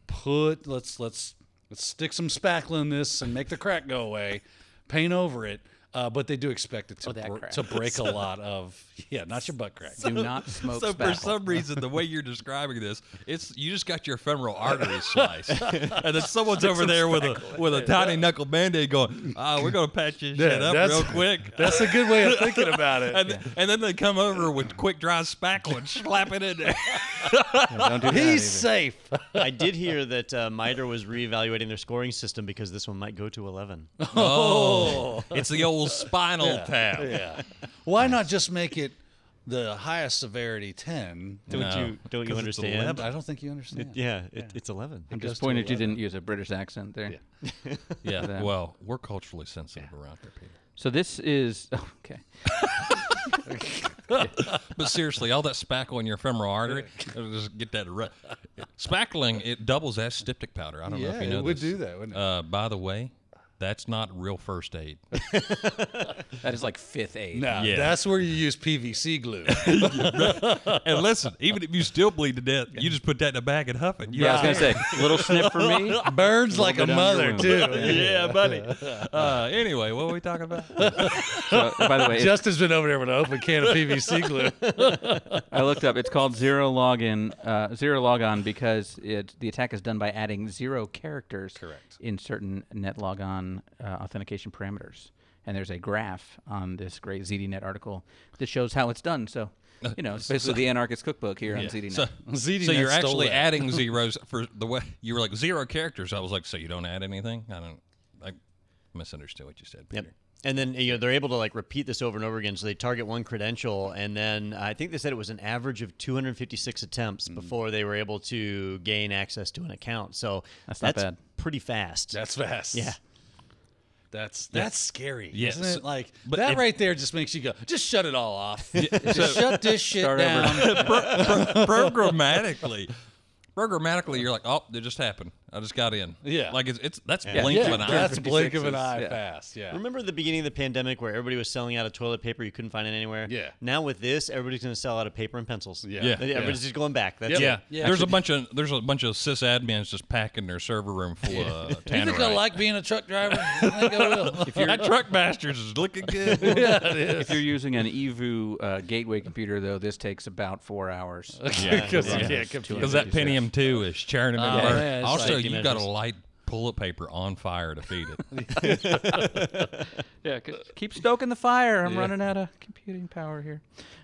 put. Let's let's. Let's stick some spackle in this and make the crack go away, paint over it. Uh, but they do expect it to, oh, br- to break so, a lot of, yeah, not your butt crack. So, do not smoke So spackle. For some reason, the way you're describing this, it's you just got your femoral artery sliced. And then someone's over there with a with a tiny knuckle Band-Aid going, oh, we're going to patch this yeah, shit up real quick. That's a good way of thinking about it. And, yeah. and then they come over with quick dry spackle and slap it in there. No, don't do that He's either. Safe. I did hear that uh, MITRE was reevaluating their scoring system because this one might go to eleven. Oh. It's the old spinal yeah, tap. Yeah. Why not just make it the highest severity ten? Don't no, you don't you understand? I don't think you understand. It, yeah, it, yeah, it's eleven. I'm it disappointed you didn't use a British accent there. Yeah. yeah. Well, we're culturally sensitive yeah. around here, Peter. So this is oh, okay. But seriously, all that spackle in your femoral artery, just get that right. Spackling it doubles as styptic powder. I don't yeah, know if you know it would this. do that, wouldn't it? Uh, by the way, that's not real first aid. That is like fifth aid. No, yeah. That's where you use P V C glue. And listen, even if you still bleed to death, you just put that in a bag and huff it. You yeah, know? I was going to say, little snip for me. Burns a like a mother, too. yeah, buddy. Uh, anyway, what were we talking about? So, by the way, Justin's been over there with an open can of P V C glue. I looked up. It's called zero login, uh, zero logon because it, the attack is done by adding zero characters Correct. in certain net logon Uh, authentication parameters, and there's a graph on this great ZDNet article that shows how it's done. So, you know, it's basically so, the anarchist cookbook here yeah. on ZDNet. So, ZDNet so you're actually adding zeros for the way you were like zero characters. I was like, so you don't add anything? I don't. I misunderstood what you said, Peter. Yep. And then you know they're able to like repeat this over and over again. So they target one credential, and then I think they said it was an average of two hundred fifty-six attempts mm. before they were able to gain access to an account. So that's, that's not bad. Pretty fast. That's fast. Yeah. That's that's yeah. scary, yes. isn't it? Like but that if, right there just makes you go, just shut it all off. Yeah, just so, shut this shit down. pro, pro, programmatically, programmatically, you're like, oh, it just happened. I just got in. Yeah, like it's it's that's yeah. blink yeah. of an eye. That's blink of an eye yeah. fast. Yeah. Remember the beginning of the pandemic where everybody was selling out of toilet paper? You couldn't find it anywhere. Yeah. Now with this, everybody's going to sell out of paper and pencils. Yeah. yeah. Everybody's yeah. just going back. That's yep. yeah. yeah. There's a bunch of there's a bunch of sysadmins just packing their server room full of. Uh, you think I like being a truck driver? I think I will. If you're, that truck masters is looking good. yeah, it is. If you're using an E V U uh, gateway computer, though, this takes about four hours. Yeah. Because yeah. yeah. that Pentium two is churning. Oh, yeah, also. You've measures. Got to light toilet paper on fire to feed it. yeah, keep stoking the fire. I'm yeah. running out of computing power here.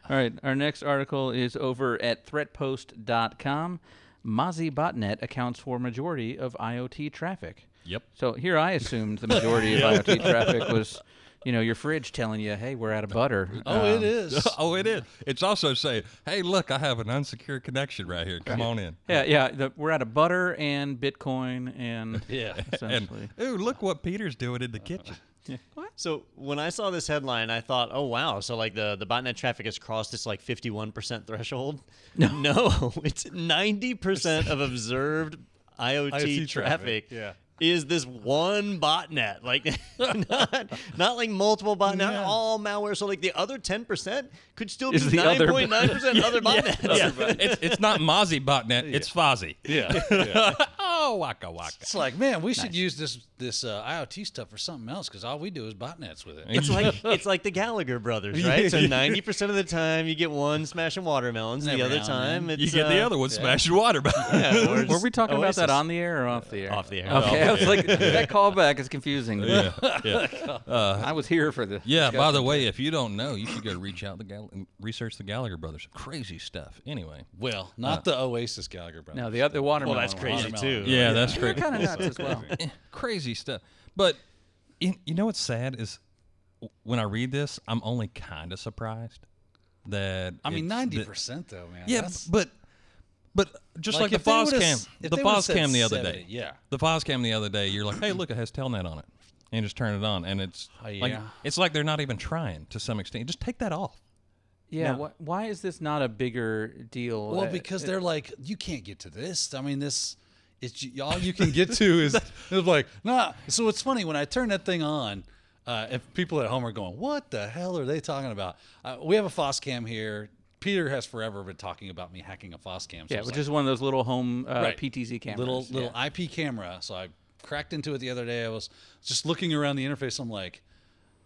All right, our next article is over at threat post dot com. Mozi Botnet accounts for majority of I O T traffic. Yep. So here I assumed the majority of I O T traffic was, you know, your fridge telling you, hey, we're out of butter. Oh, um, it is. Oh, it is. It's also saying, hey, look, I have an unsecured connection right here. Come yeah. on in. Yeah, yeah. The, we're out of butter and Bitcoin and yeah. essentially. And, ooh, look what Peter's doing in the kitchen. Yeah. What? So when I saw this headline, I thought, oh, wow. So like the, the botnet traffic has crossed this like fifty-one percent threshold. No, no it's ninety percent of observed I O T, I O T traffic. traffic. Yeah. is this one botnet. Like, not, not like multiple botnets, yeah. not all malware. So, like, the other ten percent could still is be nine point nine percent other, b- other botnets. Yeah, yeah. Other it's, it's not Mozi Botnet, yeah. it's Fozzie. Yeah. yeah. Oh, waka waka. It's like, man, we nice. should use this this uh, IoT stuff for something else because all we do is botnets with it. It's like it's like the Gallagher brothers, right? So ninety percent of the time you get one smashing watermelons, Never the other time it's, you get uh, the other one yeah. smashing watermelons. Yeah, were we talking Oasis. about that on the air or off the air? Off the air. Okay, I was like, that callback is confusing. Yeah, yeah. Uh, I was here for the. Yeah. Discussion. By the way, if you don't know, you should go reach out the Gall- research the Gallagher brothers. Crazy stuff. Anyway. Well, not uh, the Oasis Gallagher brothers. No, the other watermelon. Well, that's crazy watermelon. too. Right? Yeah, yeah, that's crazy. Kind of nuts as well. Crazy stuff. But in, you know what's sad is when I read this, I'm only kind of surprised that. I mean, ninety percent though, man. Yeah, that's... but. But just like, like the Foscam, the Foscam the other seventy, day, yeah, the Foscam the other day, you're like, hey, look, it has Telnet on it, and you just turn it on, and it's oh, yeah. like it's like they're not even trying to some extent. Just take that off. Yeah. Now, wh- why is this not a bigger deal? Well, uh, because it, they're like, you can't get to this. I mean, this, it's all you can get to is it's like nah. So it's funny when I turn that thing on. Uh, if people at home are going, what the hell are they talking about? Uh, we have a Foscam here. Peter has forever been talking about me hacking a Foscam. So yeah, which like, is one of those little home uh, right. P T Z cameras. Little little yeah. I P camera. So I cracked into it the other day. I was just looking around the interface. I'm like,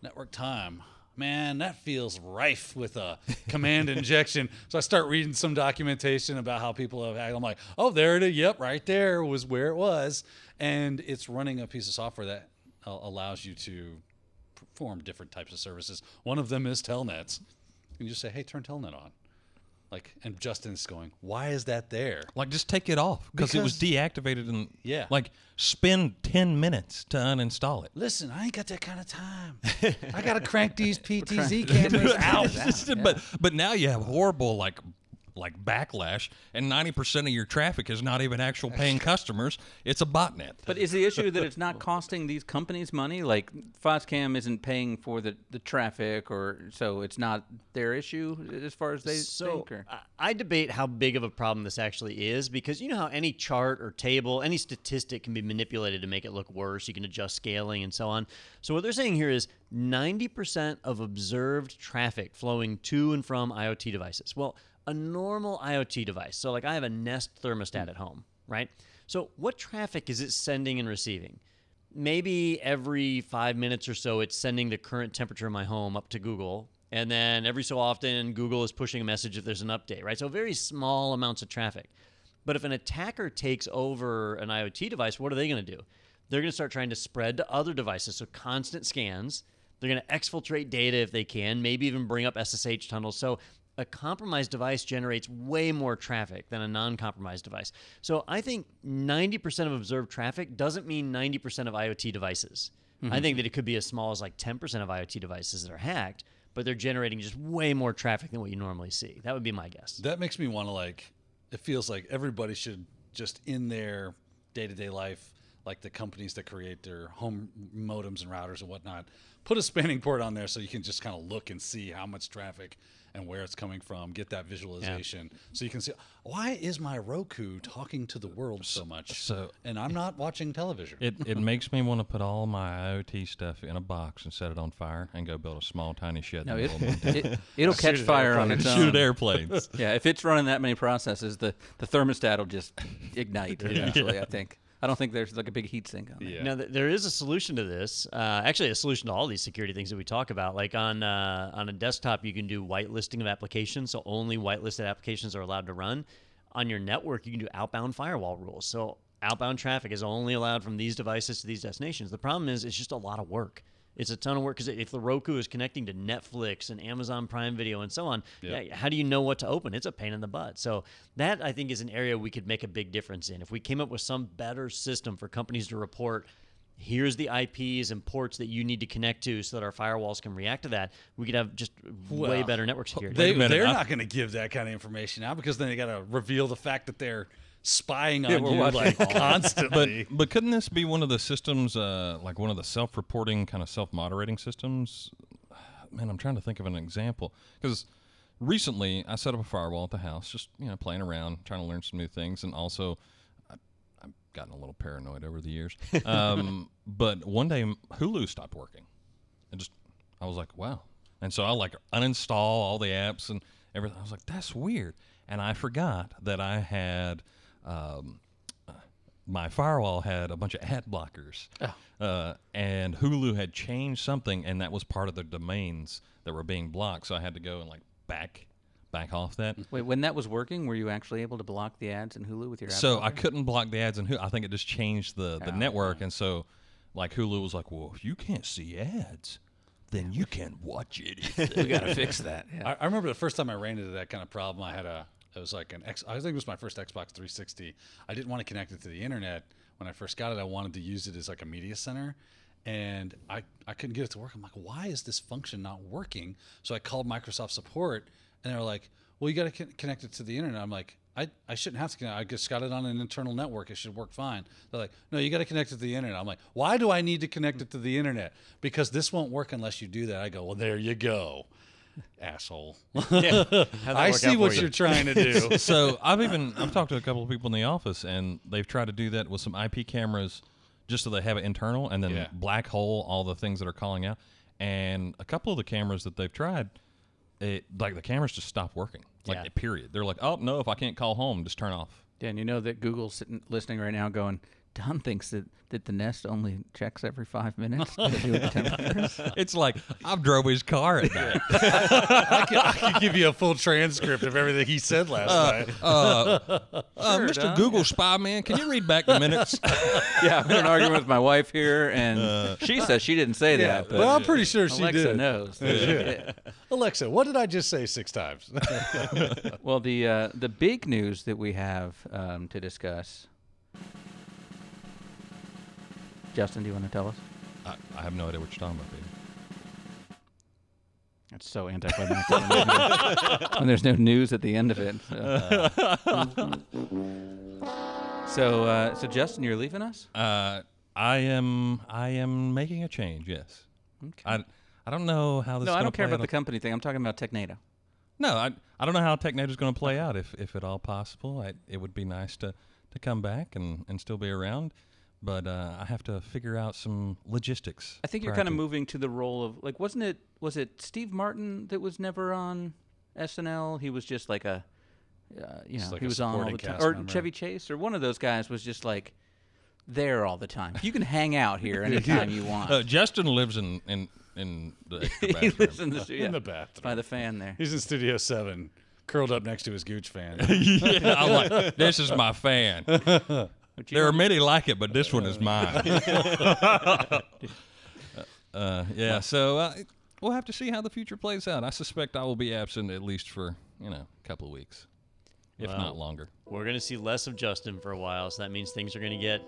network time. Man, that feels rife with a command injection. So I start reading some documentation about how people have hacked. I'm like, oh, there it is. Yep, right there was where it was. And it's running a piece of software that uh, allows you to perform different types of services. One of them is Telnets. And you just say, hey, turn Telnet on. Like, and Justin's going, why is that there? Like, just take it off because it was deactivated and, yeah. like, spend ten minutes to uninstall it. Listen, I ain't got that kind of time. I got to crank these P T Z cameras out. Just, yeah. But but now you have horrible, like, like backlash, and ninety percent of your traffic is not even actual paying customers. It's a botnet. But is the issue that it's not costing these companies money? Like, Foscam isn't paying for the, the traffic, or so it's not their issue as far as they so think? Or? I debate how big of a problem this actually is, because you know how any chart or table, any statistic can be manipulated to make it look worse. You can adjust scaling and so on. So what they're saying here is ninety percent of observed traffic flowing to and from IoT devices. Well, a normal IoT device. So like I have a Nest thermostat at home, right? So what traffic is it sending and receiving? Maybe every five minutes or so, it's sending the current temperature of my home up to Google. And then every so often, Google is pushing a message if there's an update, right? So very small amounts of traffic. But if an attacker takes over an IoT device, what are they going to do? They're going to start trying to spread to other devices. So constant scans. They're going to exfiltrate data if they can, maybe even bring up S S H tunnels. So a compromised device generates way more traffic than a non-compromised device. So I think ninety percent of observed traffic doesn't mean ninety percent of IoT devices. Mm-hmm. I think that it could be as small as like ten percent of IoT devices that are hacked, but they're generating just way more traffic than what you normally see. That would be my guess. That makes me want to like, it feels like everybody should just in their day-to-day life, like the companies that create their home modems and routers and whatnot, put a spanning port on there so you can just kind of look and see how much traffic and where it's coming from, get that visualization. Yeah. So you can see, why is my Roku talking to the world so much? So, and I'm not watching television. It it makes me want to put all my IoT stuff in a box and set it on fire and go build a small, tiny shed. No, it, it, it'll catch fire on its own. Shoot airplanes. Yeah, if it's running that many processes, the, the thermostat will just ignite eventually, yeah. I think. I don't think there's like a big heat sink on it. Yeah. Now, th- there is a solution to this. Uh, actually, a solution to all these security things that we talk about. Like on uh, on a desktop, you can do whitelisting of applications, so only whitelisted applications are allowed to run. On your network, you can do outbound firewall rules. So outbound traffic is only allowed from these devices to these destinations. The problem is it's just a lot of work. It's a ton of work because if the Roku is connecting to Netflix and Amazon Prime Video and so on, yep. yeah, how do you know what to open? It's a pain in the butt. So that, I think, is an area we could make a big difference in. If we came up with some better system for companies to report, here's the I Ps and ports that you need to connect to so that our firewalls can react to that, we could have just well, way better network security. They, they're not going to give that kind of information out because then they got to reveal the fact that they're spying on yeah, you like constantly. But, but couldn't this be one of the systems, uh, like one of the self-reporting kind of self-moderating systems? Man, I'm trying to think of an example. Because recently I set up a firewall at the house, just you know playing around, trying to learn some new things, and also I, I gotten a little paranoid over the years. Um, but one day Hulu stopped working. And just I was like, wow. And so I like uninstall all the apps and everything. I was like, that's weird. And I forgot that I had um, my firewall had a bunch of ad blockers, oh. uh, and Hulu had changed something, and that was part of the domains that were being blocked. So I had to go and like back. back off that. Wait, when that was working, were you actually able to block the ads in Hulu with your app? So blocker? I couldn't block the ads in Hulu. I think it just changed the, the oh, network. Okay. And so like Hulu was like, well, if you can't see ads, then you can't watch it. We got to fix that. Yeah. I, I remember the first time I ran into that kind of problem, I had a, it was like an X, I think it was my first Xbox three sixty. I didn't want to connect it to the internet. When I first got it, I wanted to use it as like a media center. And I, I couldn't get it to work. I'm like, why is this function not working? So I called Microsoft support. And they were like, well, you got to connect it to the internet. I'm like, I, I shouldn't have to connect. I just got it on an internal network. It should work fine. They're like, no, you got to connect it to the internet. I'm like, why do I need to connect it to the internet? Because this won't work unless you do that. I go, well, there you go, asshole. Yeah. I see what you? you're trying to do. So I've even I've talked to a couple of people in the office, and they've tried to do that with some I P cameras just so they have it internal, and then yeah. black hole all the things that are calling out. And a couple of the cameras that they've tried, It, like the cameras just stop working, like yeah. period. They're like, oh, no, if I can't call home, just turn off. Dan, you know that Google's sitting, listening right now going, Don thinks that, that the Nest only checks every five minutes to do the temperatures. It's like, I've drove his car at night. I, can, I can give you a full transcript of everything he said last uh, night. Uh, uh, sure, Mister Don. Google Spy Man, can you read back the minutes? Yeah, I'm in an argument with my wife here, and uh, she says she didn't say yeah, that. But well, I'm pretty sure Alexa she did. Alexa knows. Yeah. Yeah. Alexa, what did I just say six times? Well, the, uh, the big news that we have um, to discuss... Justin, do you want to tell us? I, I have no idea what you're talking about, baby. That's so anticlimactic. And there's no news at the end of it. So, uh, so, uh, so Justin, you're leaving us? Uh, I am. I am making a change. Yes. Okay. I, I don't know how this. No, is I don't care about the company thing. I'm talking about TechNado. No, I I don't know how TechNado is going to play out, if if at all possible. I, it would be nice to, to come back and, and still be around. But uh, I have to figure out some logistics. I think you're kind of moving to the role of, like, wasn't it, was it Steve Martin that was never on S N L? He was just like a, uh, you know, like he was on all the time. Or member. Chevy Chase, or one of those guys was just like there all the time. You can hang out here anytime yeah. you want. Uh, Justin lives in, in, in the extra bathroom. He lives in the, yeah, in the bathroom. By the fan there. He's in Studio seven, curled up next to his Gooch fan. Yeah, I'm like, this is my fan. There are many like it, but this one is mine. uh, yeah, so uh, we'll have to see how the future plays out. I suspect I will be absent at least for, you know, a couple of weeks, if well, not longer. We're going to see less of Justin for a while, so that means things are going to get...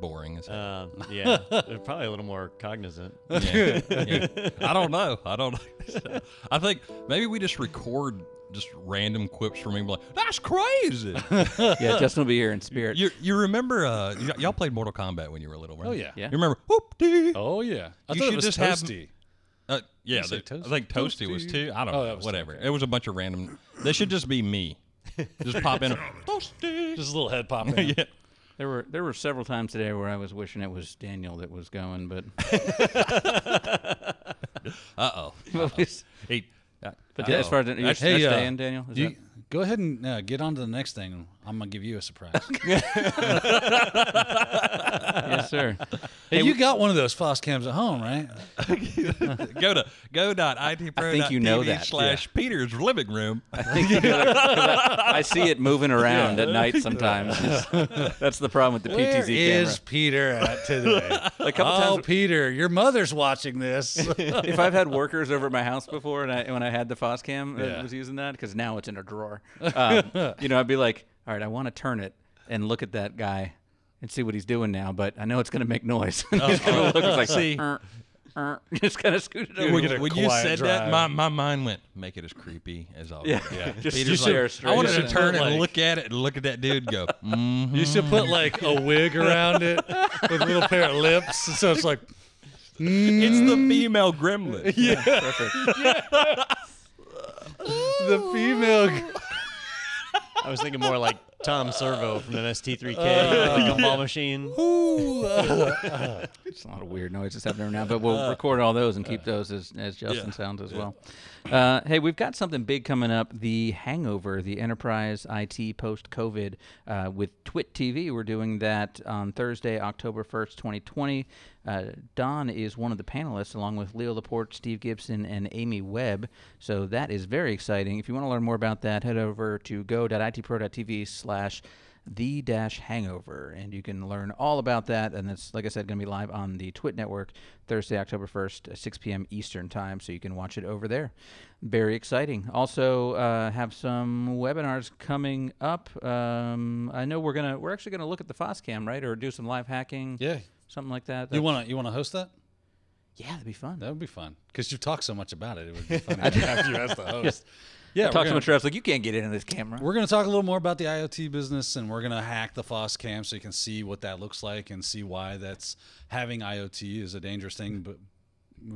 boring as hell. Uh, yeah, they're probably a little more cognizant. Yeah. Yeah. I don't know. I don't know. I think maybe we just record... just random quips from me, like, that's crazy. Yeah, Justin will be here in spirit. You you remember, uh, y- y'all played Mortal Kombat when you were little, right? Oh, yeah. yeah. You remember, whoop-dee. Oh, yeah. I you thought should it was just Toasty. Have, uh, yeah, the, toasty? I think Toasty, Toasty was too. I don't oh, know, was whatever. Toasty. It was a bunch of random. They should just be me. Just pop in. Toasty. Just a little head pop in. Yeah. There were there were several times today where I was wishing it was Daniel that was going, but. Uh-oh. Uh-oh. Hey. Yeah. But as far as you're hey, uh, in, Daniel, is you, that... go ahead and uh, get on to the next thing. I'm gonna give you a surprise. Yes, sir. Hey, hey you we... got one of those Foscams at home, right? Go to go dot I T pro dot T V slash Peter's living room. I think you know that, I, I see it moving around yeah. at night sometimes. That's the problem with the Where P T Z camera. Where is Peter at today? A couple oh, times, Peter, your mother's watching this. If I've had workers over at my house before, and I, when I had the Foscam, yeah. I was using that because now it's in a drawer. Um, you know, I'd be like, all right, I want to turn it and look at that guy and see what he's doing now, but I know it's going to make noise. He's going to look like, see, uh, uh, just kind of scoot it over. When, when you said drive. that, my, my mind went, make it as creepy as always. Yeah. yeah. Just, you like, should, I wanted to turn it like, and look at it and look at that dude and go, mm-hmm. You should put like a wig around it with a little pair of lips. So it's like... Mm. It's the female gremlin. Yeah. yeah perfect. Yeah. The female... I was thinking more like Tom Servo from M S T three K, uh, gumball yeah. machine. Ooh, uh, it's a lot of weird noises happening now, but we'll uh, record all those and keep uh, those as, as Justin yeah. sounds as yeah. well. Uh, hey, we've got something big coming up, the Hangover, the Enterprise I T Post-COVID uh, with Twit T V. We're doing that on Thursday, October first, twenty twenty. Uh, Don is one of the panelists, along with Leo Laporte, Steve Gibson, and Amy Webb. So that is very exciting. If you want to learn more about that, head over to go.itpro.tv slash the dash hangover, and you can learn all about that. And that's, like I said, going to be live on the Twit Network Thursday, October first, six p.m. Eastern time, so you can watch it over there. Very exciting. Also, uh, have some webinars coming up. Um, I know we're gonna we're actually gonna look at the Foscam, right, or do some live hacking. Yeah. Something like that. That's you want to you want to host that? Yeah, that'd be fun. That would be fun because you talk so much about it. It would be fun to have you as the host. Yeah, yeah talk gonna, so much about like you can't get into this camera. We're going to talk a little more about the IoT business, and we're going to hack the Foscam so you can see what that looks like and see why that's having IoT is a dangerous thing. But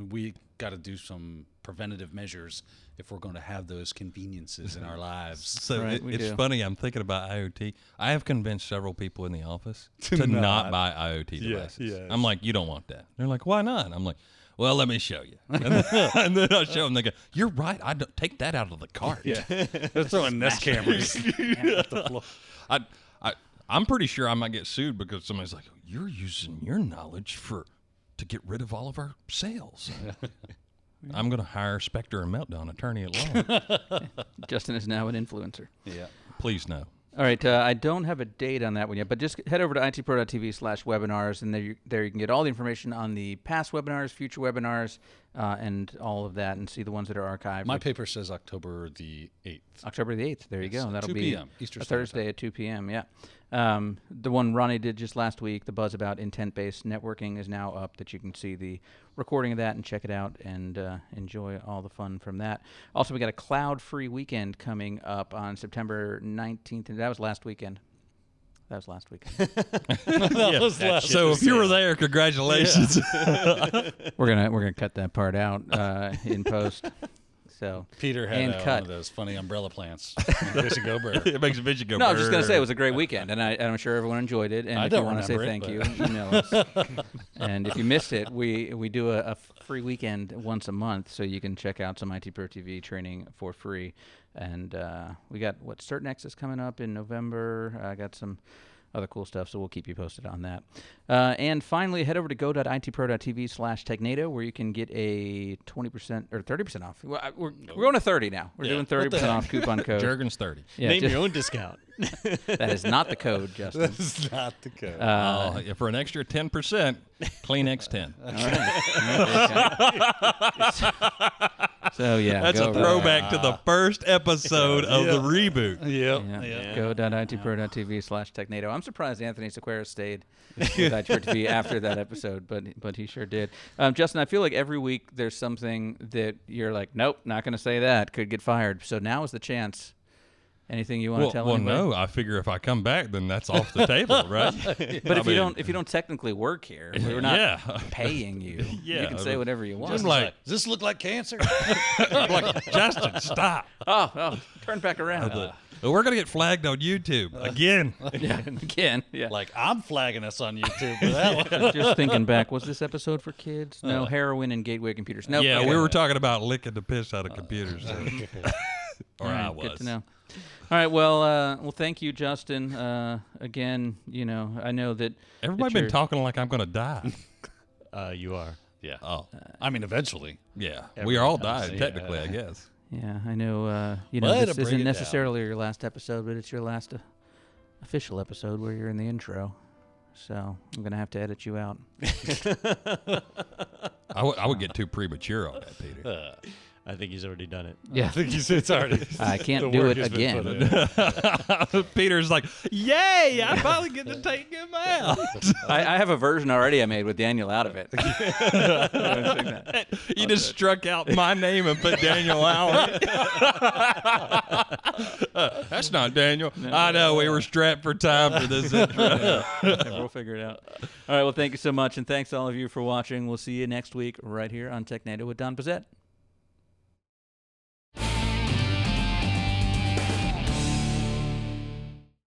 we got to do some preventative measures if we're going to have those conveniences in our lives. So right, it, it's do. funny. I'm thinking about IoT. I have convinced several people in the office to, to not. not buy IoT devices. Yes, yes. I'm like, you don't want that. They're like, why not? I'm like, well, let me show you. And then, and then I'll show them. They go, you're right. I don't take that out of the cart. Yeah. They're throwing Nest cameras. I, I, I'm pretty sure I might get sued because somebody's like, you're using your knowledge for to get rid of all of our sales. I'm going to hire Spectre and Meltdown attorney at law. Justin is now an influencer. Yeah. Please no. All right. Uh, I don't have a date on that one yet, but just head over to itpro.tv slash webinars, and there you, there you can get all the information on the past webinars, future webinars, uh, and all of that, and see the ones that are archived. My paper says October the eighth. October the eighth. There you yes. go. That'll two p.m. be Eastern a Thursday time. At two p.m. Yeah. Um, the one Ronnie did just last week, the buzz about intent-based networking, is now up that you can see the recording of that and check it out and uh, enjoy all the fun from that. Also, we got a cloud-free weekend coming up on September nineteenth, and that was last weekend. That was last weekend. that yeah, was that last. So if you were there, congratulations. Yeah. we're gonna we're gonna cut that part out uh, in post. So Peter had and uh, cut. one of those funny umbrella plants. Vision go bird. It makes a vision go bird. No, I was just going to say it was a great weekend, and, I, and I'm sure everyone enjoyed it. And I if don't you want to say it, thank you, email us. And if you missed it, we, we do a, a free weekend once a month, so you can check out some I T Pro T V training for free. And uh, we got, what, CertNext is coming up in November. I uh, got some other cool stuff, so we'll keep you posted on that. Uh, and finally, head over to go.itpro.tv slash TechNado, where you can get a twenty percent or thirty percent off. We're, we're, we're going to thirty now. We're yeah. doing thirty percent off coupon code. Jergens thirty. Yeah, name just, your own discount. That is not the code, Justin. That is not the code. Uh, uh, for an extra ten percent, Kleenex ten. All right. So, yeah. That's a throwback to the first episode of the reboot. Yeah. yeah. Go.itpro.tv slash TechNado. I'm surprised Anthony Sequeira stayed with I T Pro T V after that episode, but but he sure did. Um, Justin, I feel like every week there's something that you're like, nope, not going to say that, could get fired. So now is the chance. Anything you want well, to tell well, anybody? Well, no. I figure if I come back, then that's off the table, right? But I if mean, you don't, if you don't technically work here, we're not yeah. paying you. Yeah, you can say whatever you want. Just like, like, does this look like cancer? I'm like, Justin, stop! Oh, oh, turn back around. Uh, uh, we're gonna get flagged on YouTube again, uh, again, again. Yeah. Like I'm flagging us on YouTube for that yeah. one. Just thinking back, was this episode for kids? No, uh, heroin and gateway computers. No. Nope. Yeah, okay. We were talking about licking the piss out of uh, computers, uh, or right, I was. Good to know. All right, well, uh, well, thank you, Justin. Uh, again, you know, I know that everybody's been talking like I'm going to die. uh, you are, yeah. Oh, uh, I mean, eventually, yeah. We are all dying, technically, yeah. I guess. Yeah, I know. Uh, you know, well, this isn't necessarily down. your last episode, but it's your last uh, official episode where you're in the intro. So I'm going to have to edit you out. I, w- I would get too premature on that, Peter. Uh. I think he's already done it. Yeah. I think he's it's already. I can't do it again. Peter's like, yay, I finally get to take him out. I, I have a version already I made with Daniel out of it. You just struck out my name and put Daniel out. uh, that's not Daniel. No, I know, we were strapped for time for this intro. Yeah. Yeah, we'll figure it out. All right, well, thank you so much, and thanks to all of you for watching. We'll see you next week right here on TechNado with Don Pezet.